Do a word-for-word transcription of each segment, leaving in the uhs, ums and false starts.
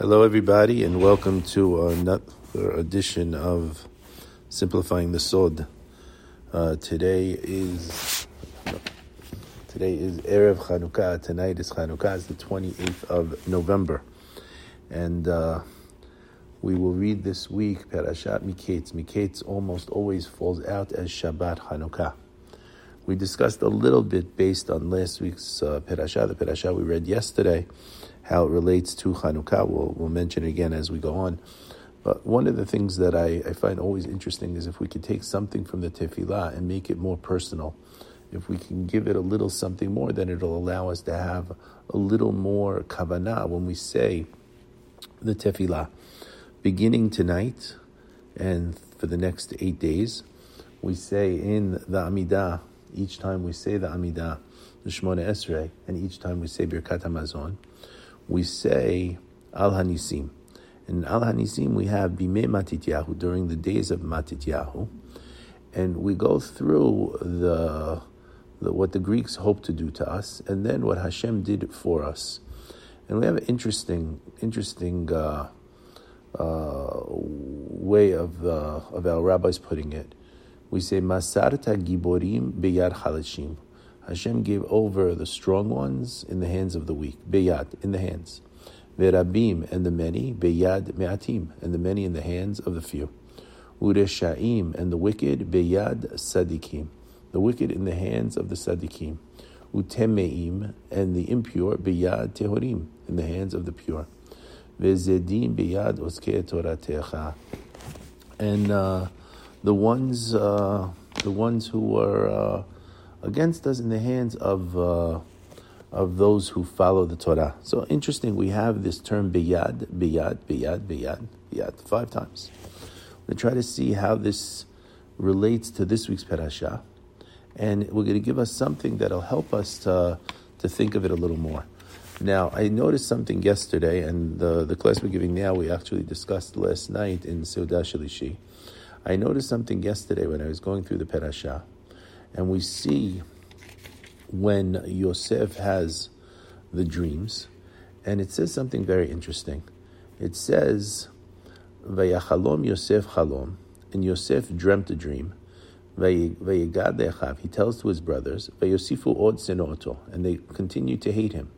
Hello, everybody, and welcome to another edition of Simplifying the Sod. Uh, today is no, today is Erev Chanukah. Tonight is Chanukah. It's the twenty-eighth of November, and uh, we will read this week Perashat Miketz. Miketz almost always falls out as Shabbat Chanukah. We discussed a little bit based on last week's uh, perashah, the perashah we read yesterday, how it relates to Chanukah. We'll, we'll mention it again as we go on. But one of the things that I, I find always interesting is if we could take something from the tefillah and make it more personal. If we can give it a little something more, then it'll allow us to have a little more kavanah when we say the tefillah. Beginning tonight and for the next eight days, we say in the Amidah, each time we say the Amidah, the Shemone Esrei, and each time we say Birkat Hamazon, we say Al-Hanisim. In Al-Hanisim we have Bime Matityahu, during the days of Matityahu, and we go through the, the what the Greeks hoped to do to us, and then what Hashem did for us. And we have an interesting, interesting uh, uh, way of uh, of our rabbis putting it. We say, Masarta Giborim Beyad Chalashim. Hashem gave over the strong ones in the hands of the weak. Beyad, in the hands. Verabim, and the many. Bayad Me'atim, and the many in the hands of the few. Ureshaim, and the wicked. Beyad Sadiqim, the wicked in the hands of the Sadiqim. Utemeim, and the impure. Beyad Tehorim, in the hands of the pure. Vezedim Beyad Oske Toratecha. And, uh, The ones, uh, the ones who were uh, against us in the hands of uh, of those who follow the Torah. So interesting, we have this term biyad, biyad, biyad, biyad, biyad five times. We're going to try to see how this relates to this week's parasha, and we're going to give us something that'll help us to to think of it a little more. Now, I noticed something yesterday, and the the class we're giving now we actually discussed last night in Seudah Shlishi. I noticed something yesterday when I was going through the perashah, and we see when Yosef has the dreams, and it says something very interesting. It says, "Vayachalom Yosef chalom," and Yosef dreamt a dream. Vayigad leachav, he tells to his brothers, "Vayosifu od senoto," and they continue to hate him.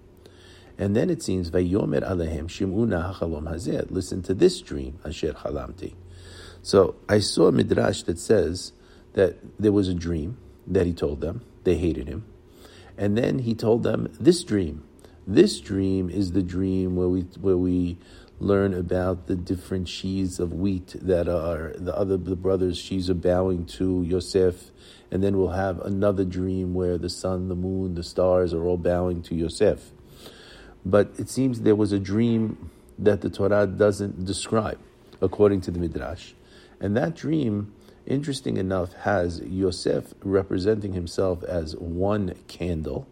And then it seems, "Vayomer alehem shimuna hachalom hazeh," listen to this dream, asher halamti. So I saw a Midrash that says that there was a dream that he told them. They hated him. And then he told them this dream. This dream is the dream where we where we learn about the different sheaves of wheat that are the other the brothers' sheaves are bowing to Yosef. And then we'll have another dream where the sun, the moon, the stars are all bowing to Yosef. But it seems there was a dream that the Torah doesn't describe, according to the Midrash. And that dream, interesting enough, has Yosef representing himself as one candle,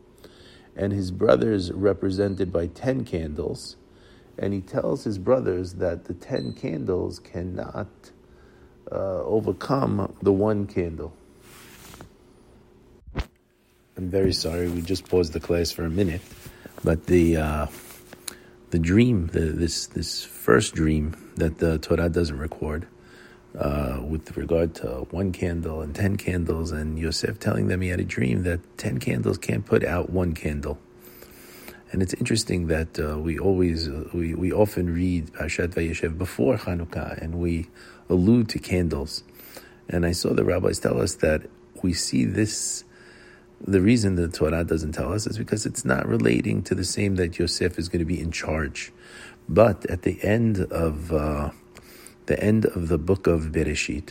and his brothers represented by ten candles. And he tells his brothers that the ten candles cannot uh, overcome the one candle. I'm very sorry, we just paused the class for a minute. But the uh, the dream, the, this, this first dream that the Torah doesn't record, Uh, with regard to one candle and ten candles, and Yosef telling them he had a dream that ten candles can't put out one candle. And it's interesting that uh, we always, uh, we, we often read Parashat Vayeshev before Chanukah, and we allude to candles. And I saw the rabbis tell us that we see this, the reason the Torah doesn't tell us is because it's not relating to the same that Yosef is going to be in charge. But at the end of... Uh, the end of the book of Bereshit,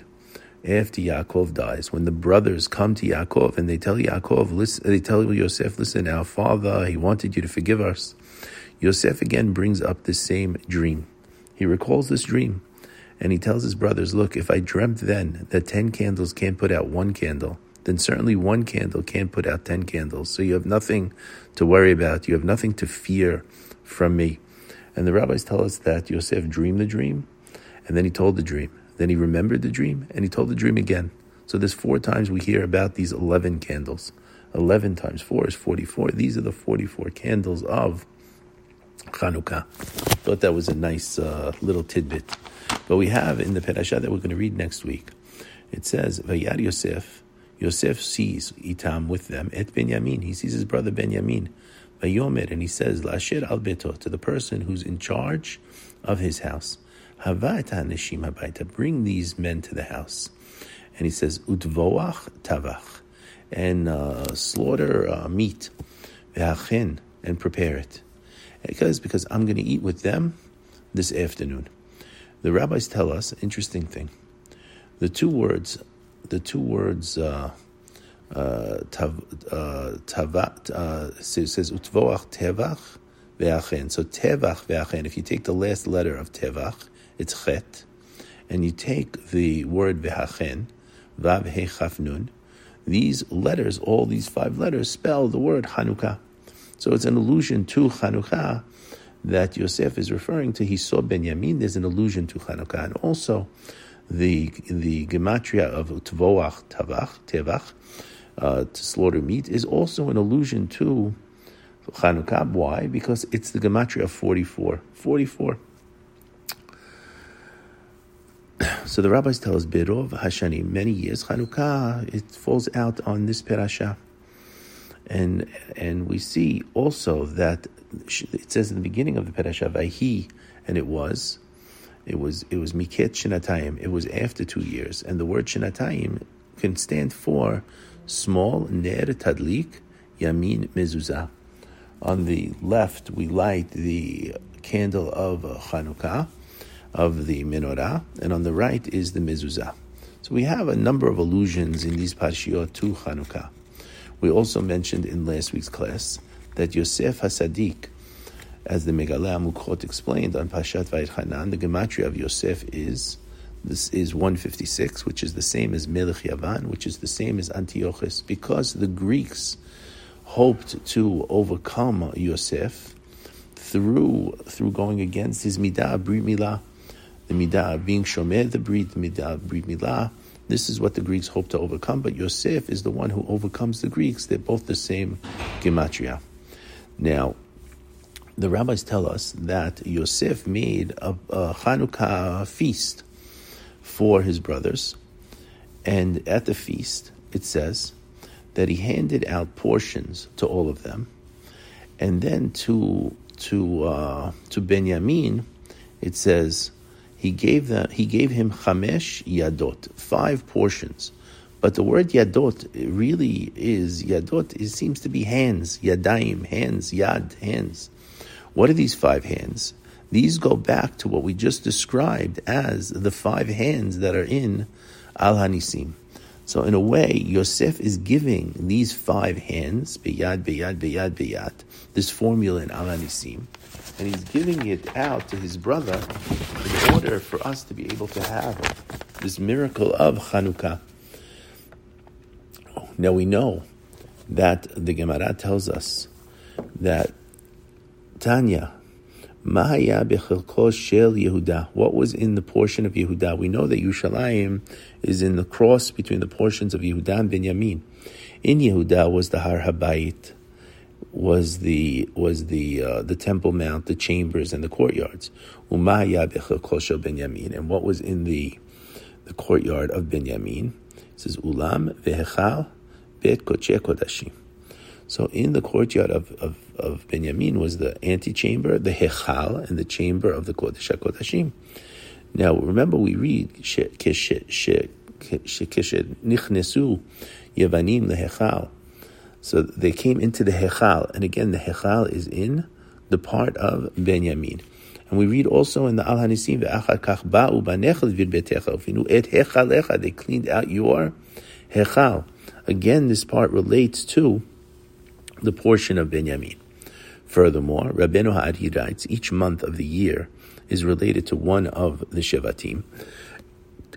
after Yaakov dies, when the brothers come to Yaakov and they tell Yaakov, listen, they tell Yosef, listen, our father, he wanted you to forgive us. Yosef again brings up the same dream. He recalls this dream, and he tells his brothers, look, if I dreamt then that ten candles can't put out one candle, then certainly one candle can't put out ten candles. So you have nothing to worry about. You have nothing to fear from me. And the rabbis tell us that Yosef dreamed the dream, and then he told the dream. Then he remembered the dream, and he told the dream again. So there's four times we hear about these eleven candles. eleven times four is forty-four. These are the forty-four candles of Chanukah. Thought that was a nice uh, little tidbit. But we have in the perashah that we're going to read next week, it says, Vayar Yosef, Yosef sees Itam with them, et Benyamin, he sees his brother Benyamin, Vayomer, and he says, La'asher al beto, to the person who's in charge of his house, Hava et ha'aneshim habayta, bring these men to the house. And he says, Utvoach tavach, and uh, slaughter uh, meat, Ve'achin, and prepare it. Because, because I'm going to eat with them this afternoon. The rabbis tell us interesting thing. The two words, the two words, uh, uh, tav, uh, tavat, uh, it says utvoach tevach ve'achen. So tevach ve'achen. If you take the last letter of tevach, it's chet, and you take the word ve'achen, vav he chaf nun. These letters, all these five letters, spell the word Chanukah. So it's an allusion to Chanukah that Yosef is referring to. He saw Benjamin. There's an allusion to Chanukah. And also the the Gematria of Tvoach Tavach, Tevach, uh, to slaughter meat, is also an allusion to Chanukah. Why? Because it's the Gematria of forty-four. forty-four. So the rabbis tell us, Berov Hashani, many years, Chanukah, it falls out on this perashah. And and we see also that it says in the beginning of the perashah, Vayhi, and it was, it was it was Miket Shenatayim. It was after two years, and the word Shenatayim can stand for small ner tadlik yamin mezuzah. On the left, we light the candle of Chanukah, of the menorah, and on the right is the mezuzah. So we have a number of allusions in these parshiot to Chanukah. We also mentioned in last week's class that Yosef HaSadiq, as the Megaleh Amukhot explained on Parshat Vayetchanan, the gematria of Yosef is, this is one fifty-six, which is the same as Melech Yavan, which is the same as Antiochus, because the Greeks hoped to overcome Yosef through through going against his Midah Brit Milah, the Midah being Shomer, the Brit Midah Brit Milah. This is what the Greeks hope to overcome, but Yosef is the one who overcomes the Greeks. They're both the same gematria. Now, the rabbis tell us that Yosef made a, a Chanukah feast for his brothers, and at the feast, it says that he handed out portions to all of them, and then to to uh, to Benjamin, it says, He gave them. He gave him chamesh yadot, five portions, but the word yadot really is yadot. It seems to be hands, yadaim, hands, yad, hands. What are these five hands? These go back to what we just described as the five hands that are in Al-Hanisim. So in a way, Yosef is giving these five hands, beyad, beyad, beyad, beyad, this formula in Al-Hanisim, and he's giving it out to his brother in order for us to be able to have this miracle of Chanukah. Now we know that the Gemara tells us that Tanya, Mahaya bechilko shel Yehuda. What was in the portion of Yehuda? We know that Yerushalayim is in the cross between the portions of Yehuda and Benjamin. In Yehuda was the Har Habayit, was the was the uh, the Temple Mount, the chambers, and the courtyards. Umahaya bechilko shel Benjamin. And what was in the the courtyard of Benjamin? It says Ulam vehechal bet kodesh kodashim. So in the courtyard of, of, of Benjamin was the antechamber, the Hechal, and the chamber of the Kodesh HaKodashim. Now, remember we read, Nichnesu Yevanim leHechal. So they came into the Hechal. And again, the Hechal is in the part of Benjamin. And we read also in the Al-Hanisim, Ve'achar kach ba'u banechel vidbetecha ufinu et hechalecha. They cleaned out your Hechal. Again, this part relates to the portion of Benjamin. Furthermore, Rabbeinu Ha'adi writes, each month of the year is related to one of the Shevatim,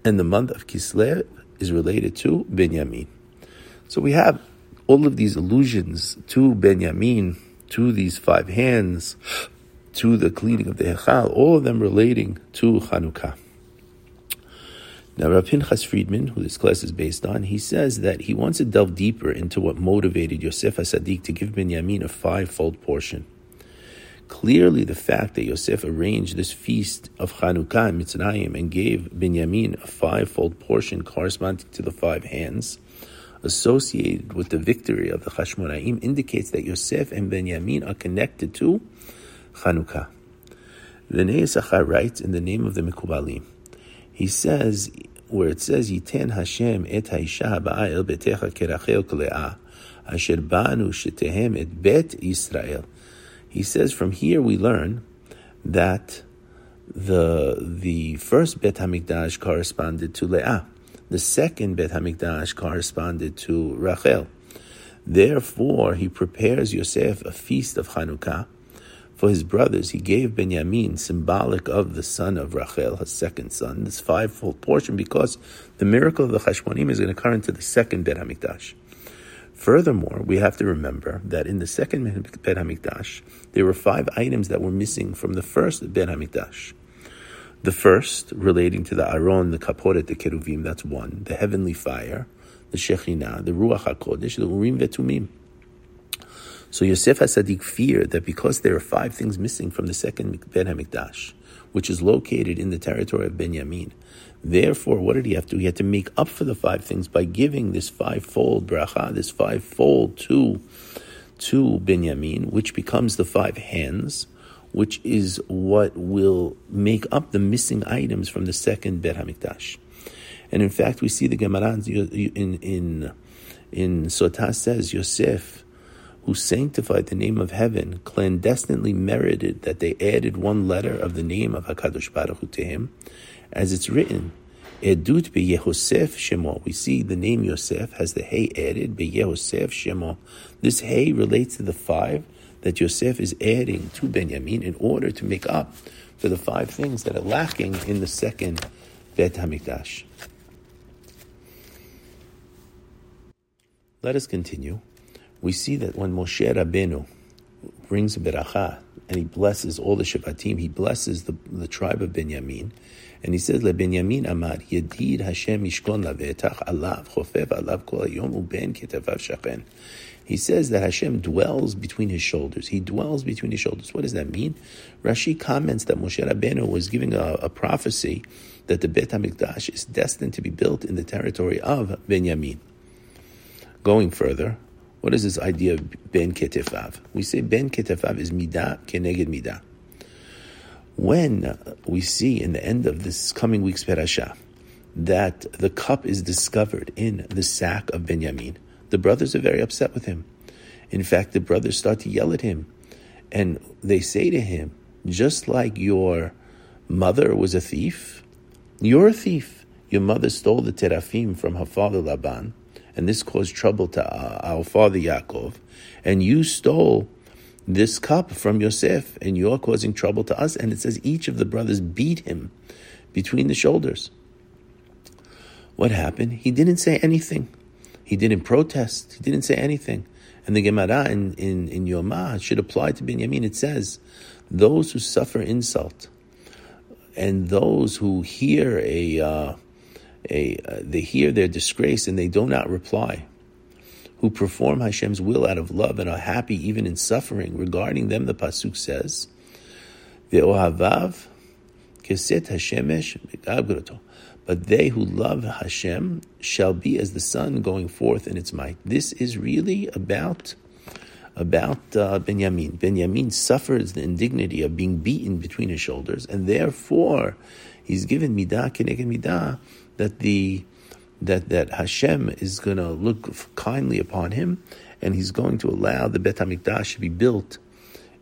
and the month of Kislev is related to Benjamin. So we have all of these allusions to Benjamin, to these five hands, to the cleaning of the Hechal, all of them relating to Chanukah. Now, Rav Pinchas Friedman, who this class is based on, he says that he wants to delve deeper into what motivated Yosef HaSadiq to give Benjamin a five-fold portion. Clearly, the fact that Yosef arranged this feast of Chanukah in Mitzrayim and gave Binyamin a five-fold portion corresponding to the five hands associated with the victory of the Chashmonaim indicates that Yosef and Binyamin are connected to Chanukah. The Ne'esachar writes in the name of the Mikubalim. He says, where it says, Yiten Hashem et ha'isha ha'ba'a el betecha kerachel kele'ah asher ba'anu shetehem et bet Yisrael. He says, from here we learn that the the first Bet Hamikdash corresponded to Leah. The second Bet Hamikdash corresponded to Rachel. Therefore, he prepares Yosef a feast of Chanukah for his brothers. He gave Binyamin, symbolic of the son of Rachel, his second son, this fivefold portion, because the miracle of the Chashmonaim is going to occur into the second Bet Hamikdash. Furthermore, we have to remember that in the second Bet Hamikdash, there were five items that were missing from the first Bet Hamikdash. The first, relating to the Aron, the Kaporet, the Keruvim, that's one. The heavenly fire, the Shekhinah, the Ruach HaKodesh, the Urim Vetumim. So Yosef HaSadiq feared that because there are five things missing from the second Bet Hamikdash, which is located in the territory of Binyamin, therefore, what did he have to do? He had to make up for the five things by giving this fivefold bracha, this fivefold to, to Binyamin, which becomes the five hands, which is what will make up the missing items from the second Bet HaMikdash. And in fact, we see the Gemara in, in, in Sotah says, Yosef, who sanctified the name of heaven, clandestinely merited that they added one letter of the name of HaKadosh Baruch Hu to him, as it's written, Edut beYehosef Shemo. We see the name Yosef has the hey added, beYehosef Shemo. This hey relates to the five that Yosef is adding to Binyamin in order to make up for the five things that are lacking in the second Bet HaMikdash. Let us continue. We see that when Moshe Rabbeinu brings a beracha and he blesses all the Shevatim, he blesses the, the tribe of Binyamin, and he says, LeBinyamin Amar, Yedid Hashem Yishkon LaVe'etach Alav, Chofev Alav Kol Hayom Uben Ketevav Shachen. He says that Hashem dwells between his shoulders. He dwells between his shoulders. What does that mean? Rashi comments that Moshe Rabbeinu was giving a, a prophecy that the Bet HaMikdash is destined to be built in the territory of Binyamin. Going further, what is this idea of Ben Ketefav? We say Ben Ketefav is Midah Keneged Midah. When we see in the end of this coming week's perashah that the cup is discovered in the sack of Binyamin, the brothers are very upset with him. In fact, the brothers start to yell at him. And they say to him, just like your mother was a thief, you're a thief. Your mother stole the terafim from her father Laban, and this caused trouble to our father Yaakov. And you stole this cup from Yosef, and you're causing trouble to us. And it says each of the brothers beat him between the shoulders. What happened? He didn't say anything. He didn't protest. He didn't say anything. And the Gemara in, in, in Yomah should apply to Binyamin. It says, those who suffer insult and those who hear a... Uh, A, uh, they hear their disgrace and they do not reply, who perform Hashem's will out of love and are happy even in suffering. Regarding them, the Pasuk says, Ve'ohavav keset Hashemesh be'gavgroto. But they who love Hashem shall be as the sun going forth in its might. This is really about, about uh, Binyamin. Binyamin suffers the indignity of being beaten between his shoulders, and therefore he's given midah keneged midah, that the that that Hashem is going to look kindly upon him, and he's going to allow the Bet HaMikdash to be built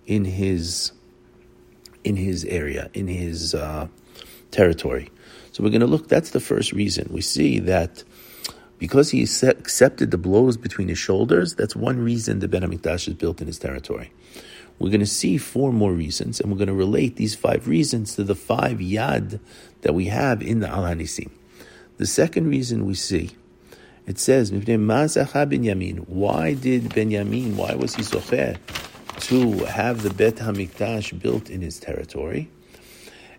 in his in his area, in his uh, territory. So we're going to look. That's the first reason we see that because he accepted the blows between his shoulders. That's one reason the Bet HaMikdash is built in his territory. We're going to see four more reasons, and we're going to relate these five reasons to the five yad that we have in the Al-Hanisim. The second reason we see, it says, why did Binyamin, why was he zocher to have the Bet HaMikdash built in his territory?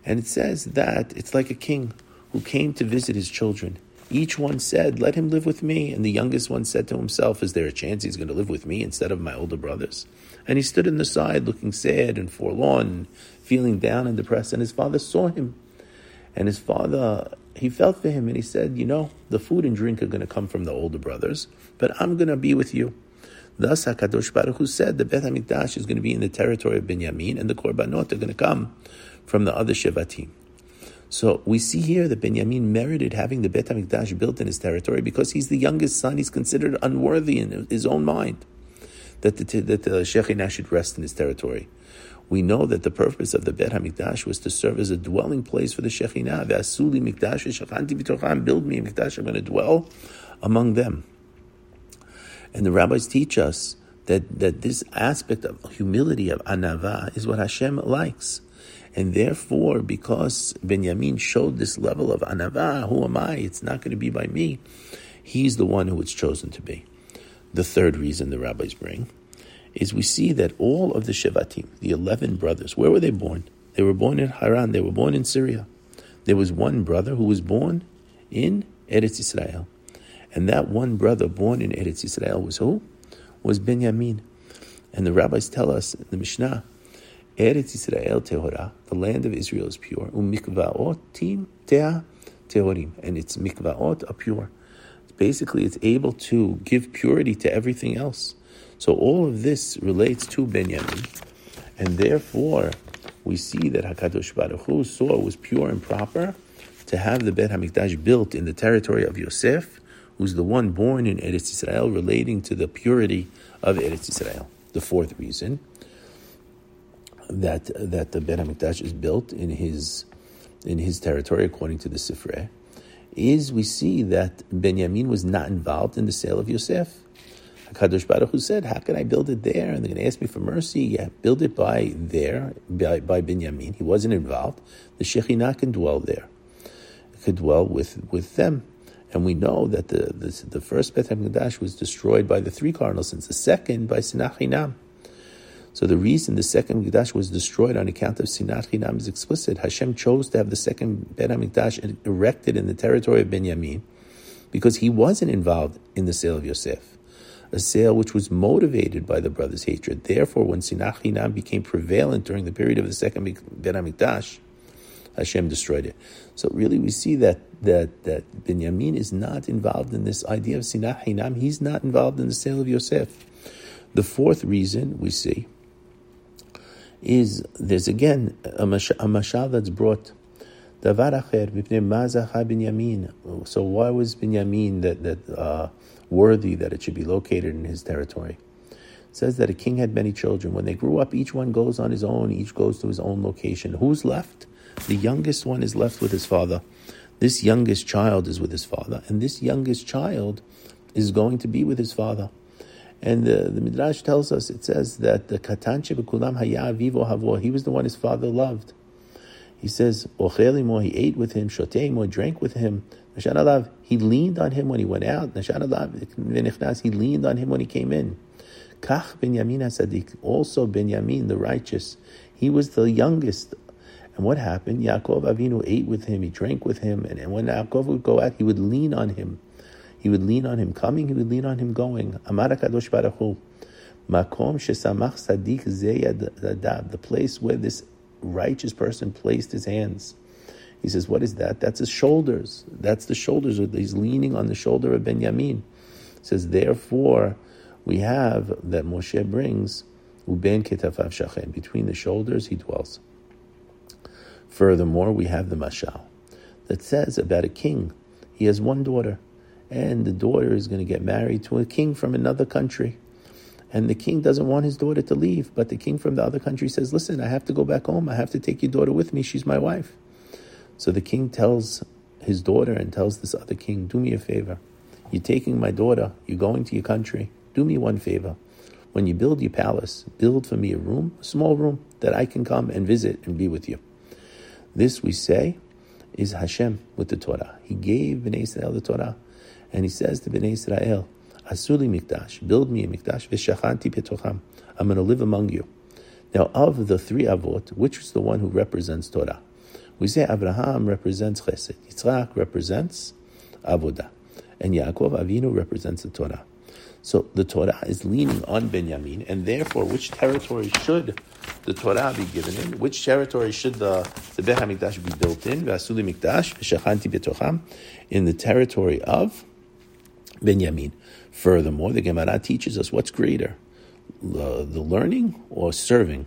And it says that it's like a king who came to visit his children. Each one said, let him live with me. And the youngest one said to himself, is there a chance he's going to live with me instead of my older brothers? And he stood in the side looking sad and forlorn, and feeling down and depressed. And his father saw him. And his father, he felt for him, and he said, you know, the food and drink are going to come from the older brothers, but I'm going to be with you. Thus HaKadosh Baruch Hu said, the Bet HaMikdash is going to be in the territory of Binyamin, and the Korbanot are going to come from the other Shevatim. So we see here that Binyamin merited having the Bet HaMikdash built in his territory because he's the youngest son. He's considered unworthy in his own mind that the, that the Shekhinah should rest in his territory. We know that the purpose of the Bet HaMikdash was to serve as a dwelling place for the Shekhinah. V'asuli mikdash v'shachanti v'torcham, build me a mikdash, I'm going to dwell among them. And the rabbis teach us that, that this aspect of humility, of anava, is what Hashem likes. And therefore, because Binyamin showed this level of anava, who am I? It's not going to be by me. He's the one who it's chosen to be. The third reason the rabbis bring is we see that all of the Shevatim, the eleven brothers, where were they born? They were born in Haran. They were born in Syria. There was one brother who was born in Eretz Yisrael. And that one brother born in Eretz Yisrael was who? Was Binyamin. And the rabbis tell us in the Mishnah, Eretz Yisrael tehora, the land of Israel is pure. Umikvaotim teah tehorim, and its mikvaot are pure. Basically, it's able to give purity to everything else. So all of this relates to Binyamin, and therefore we see that Hakadosh Baruch Hu saw it was pure and proper to have the Bet Hamikdash built in the territory of Yosef, who's the one born in Eretz Yisrael, relating to the purity of Eretz Yisrael. The fourth reason that that the Bet Hamikdash is built in his in his territory, according to the Sifrei, is we see that Binyamin was not involved in the sale of Yosef. HaKadosh Baruch Hu said, how can I build it there? And they're going to ask me for mercy. Yeah, build it by there, by, by Binyamin. He wasn't involved. The Shekhinah can dwell there. It could dwell with, with them. And we know that the, the, the first Bet HaMikdash was destroyed by the three cardinal sins, the second by Sinat Chinam. So the reason the second Mikdash was destroyed on account of Sinat Chinam is explicit. Hashem chose to have the second Bet HaMikdash erected in the territory of Binyamin because he wasn't involved in the sale of Yosef, a sale which was motivated by the brothers' hatred. Therefore, when Sinat Chinam became prevalent during the period of the second Bet HaMikdash, Hashem destroyed it. So really we see that that that Binyamin is not involved in this idea of Sinat Chinam. He's not involved in the sale of Yosef. The fourth reason we see is there's again a mashal, a mashal that's brought. So why was Binyamin that, that uh, worthy that it should be located in his territory? It says that a king had many children. When they grew up, each one goes on his own. Each goes to his own location. Who's left? The youngest one is left with his father. This youngest child is with his father. And this youngest child is going to be with his father. And the, the Midrash tells us, it says that the Katan shebekulam haya aviv ohavo, he was the one his father loved. He says, ochelimo, he ate with him, shoteimo, drank with him, nashan alav, he leaned on him when he went out, nashan alav v'nichnas, he leaned on him when he came in. Kach Binyamin HaSadiq, also Binyamin, the righteous, he was the youngest. And what happened? Yaakov Avinu ate with him, he drank with him, and, and when Yaakov would go out, he would lean on him. He would lean on him coming, he would lean on him going. Amar HaKadosh Baruch Hu, Makom shesamach Sadiq zeyadab, the place where this righteous person placed his hands. He says, what is that? That's his shoulders. That's the shoulders. He's leaning on the shoulder of Binyamin. He says, therefore, we have that Moshe brings, Uben ketafav shachem, between the shoulders he dwells. Furthermore, we have the mashal that says about a king. He has one daughter, and the daughter is going to get married to a king from another country. And the king doesn't want his daughter to leave, but the king from the other country says, listen, I have to go back home. I have to take your daughter with me. She's my wife. So the king tells his daughter and tells this other king, do me a favor. You're taking my daughter. You're going to your country. Do me one favor. When you build your palace, build for me a room, a small room, that I can come and visit and be with you. This, we say, is Hashem with the Torah. He gave Bnei Israel the Torah. And he says to Bnei Israel, Asuli Mikdash, build me a Mikdash, v'shachanti petocham, I'm going to live among you. Now, of the three avot, which is the one who represents Torah? We say Abraham represents Chesed, Yitzchak represents Avodah, and Yaakov Avinu represents the Torah. So the Torah is leaning on Benjamin, and therefore, which territory should the Torah be given in? Which territory should the, the Bet Hamikdash be built in? Vasuli Mikdash, V'shachanti Betocham, in the territory of Benjamin. Furthermore, the Gemara teaches us what's greater, the, the learning or serving?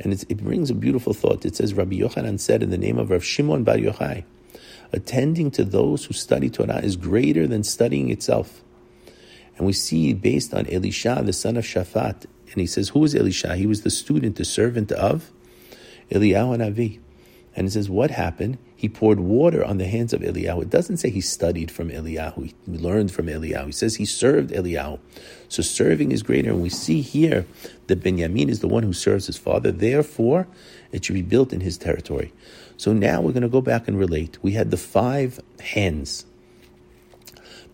And it's, it brings a beautiful thought. It says, Rabbi Yochanan said, in the name of Rav Shimon Bar Yochai, attending to those who study Torah is greater than studying itself. And we see based on Elisha, the son of Shaphat, and he says, who is Elisha? He was the student, the servant of Eliyahu HaNavi. And it says, what happened? He poured water on the hands of Eliyahu. It doesn't say he studied from Eliyahu, he learned from Eliyahu. He says he served Eliyahu. So serving is greater. And we see here that Benjamin is the one who serves his father. Therefore, it should be built in his territory. So now we're going to go back and relate. We had the five hands.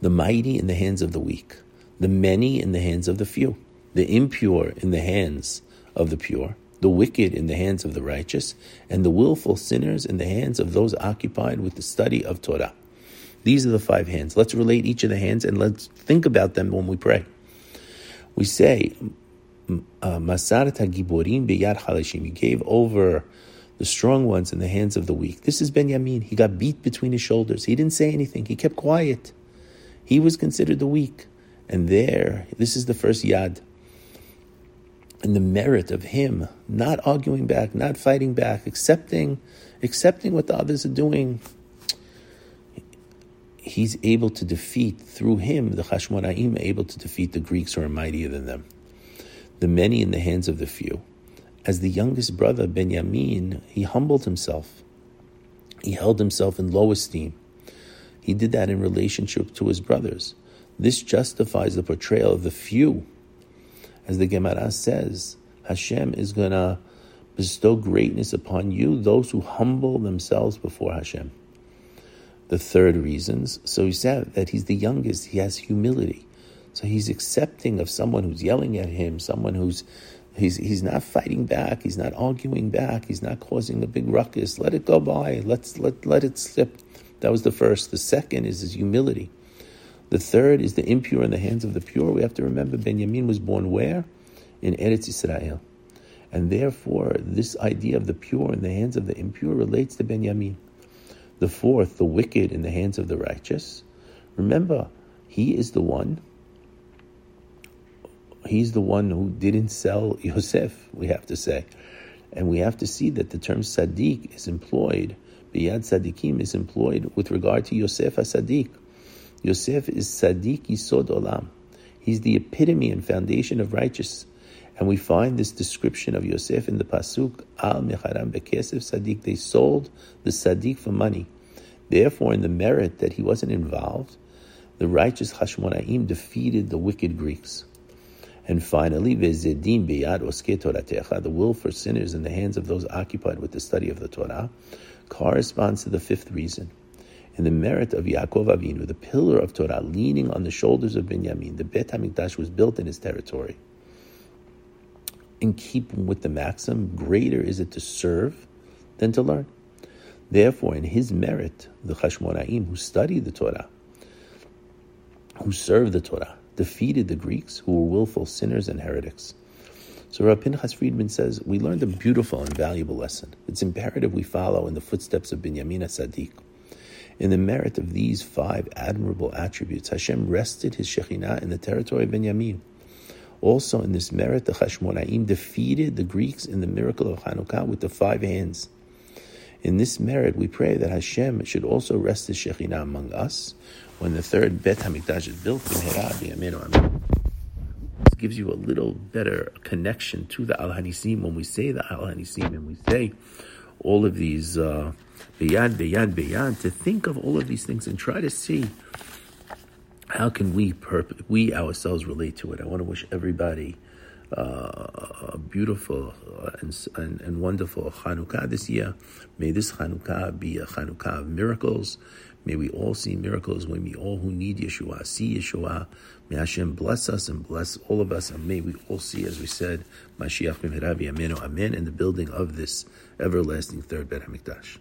The mighty in the hands of the weak. The many in the hands of the few. The impure in the hands of the pure. The wicked in the hands of the righteous, and the willful sinners in the hands of those occupied with the study of Torah. These are the five hands. Let's relate each of the hands, and let's think about them when we pray. We say, Masarta Giborim Beyad Chalashim, you gave over the strong ones in the hands of the weak. This is Benjamin. He got beat between his shoulders. He didn't say anything. He kept quiet. He was considered the weak. And there, this is the first yad. And the merit of him not arguing back, not fighting back, accepting, accepting what the others are doing. He's able to defeat, through him, the Chashmonaim are able to defeat the Greeks who are mightier than them. The many in the hands of the few. As the youngest brother, Benjamin, he humbled himself. He held himself in low esteem. He did that in relationship to his brothers. This justifies the portrayal of the few. As the Gemara says, Hashem is going to bestow greatness upon you, those who humble themselves before Hashem. The third reasons, so he said that he's the youngest, he has humility. So he's accepting of someone who's yelling at him, someone who's, he's he's not fighting back, he's not arguing back, he's not causing a big ruckus. Let it go by, let's let, let it slip. That was the first. The second is his humility. The third is the impure in the hands of the pure. We have to remember Benjamin was born where? In Eretz Yisrael. And therefore, this idea of the pure in the hands of the impure relates to Benjamin. The fourth, the wicked in the hands of the righteous. Remember, he is the one. He's the one who didn't sell Yosef, we have to say. And we have to see that the term Sadiq is employed, Beyad Sadiqim is employed with regard to Yosef as Sadiq. Yosef is Sadiq Yisod Olam. He's the epitome and foundation of righteous. And we find this description of Yosef in the Pasuk, Al Mecharam Bekesef Sadiq. They sold the Sadiq for money. Therefore, in the merit that he wasn't involved, the righteous Chashmonaim defeated the wicked Greeks. And finally, Vezedim Beyad Oske Toratecha, the will for sinners in the hands of those occupied with the study of the Torah, corresponds to the fifth reason. In the merit of Yaakov Avinu, the pillar of Torah, leaning on the shoulders of Benjamin, the Bet HaMikdash was built in his territory. In keeping with the maxim, greater is it to serve than to learn. Therefore, in his merit, the Chashmonaim, who studied the Torah, who served the Torah, defeated the Greeks, who were willful sinners and heretics. So Rav Pinchas Friedman says, we learned a beautiful and valuable lesson. It's imperative we follow in the footsteps of Benjamin HaSadiq. In the merit of these five admirable attributes, Hashem rested his Shekhinah in the territory of Benjamin. Also in this merit, the Chashmonaim defeated the Greeks in the miracle of Chanukah with the five hands. In this merit, we pray that Hashem should also rest his Shekhinah among us when the third Bet HaMikdash is built in Verabim. This gives you a little better connection to the Al-Hanisim. When we say the Al-Hanisim and we say all of these... Uh, Beyad, beyad, beyad, to think of all of these things and try to see how can we perp- we ourselves relate to it. I want to wish everybody uh, a beautiful and, and, and wonderful Chanukah this year. May this Chanukah be a Chanukah of miracles. May we all see miracles. May we all who need Yeshua see Yeshua. May Hashem bless us and bless all of us. And may we all see, as we said, Mashiach b'mhirav yamenu, amen, in the building of this everlasting third Bet HaMikdash.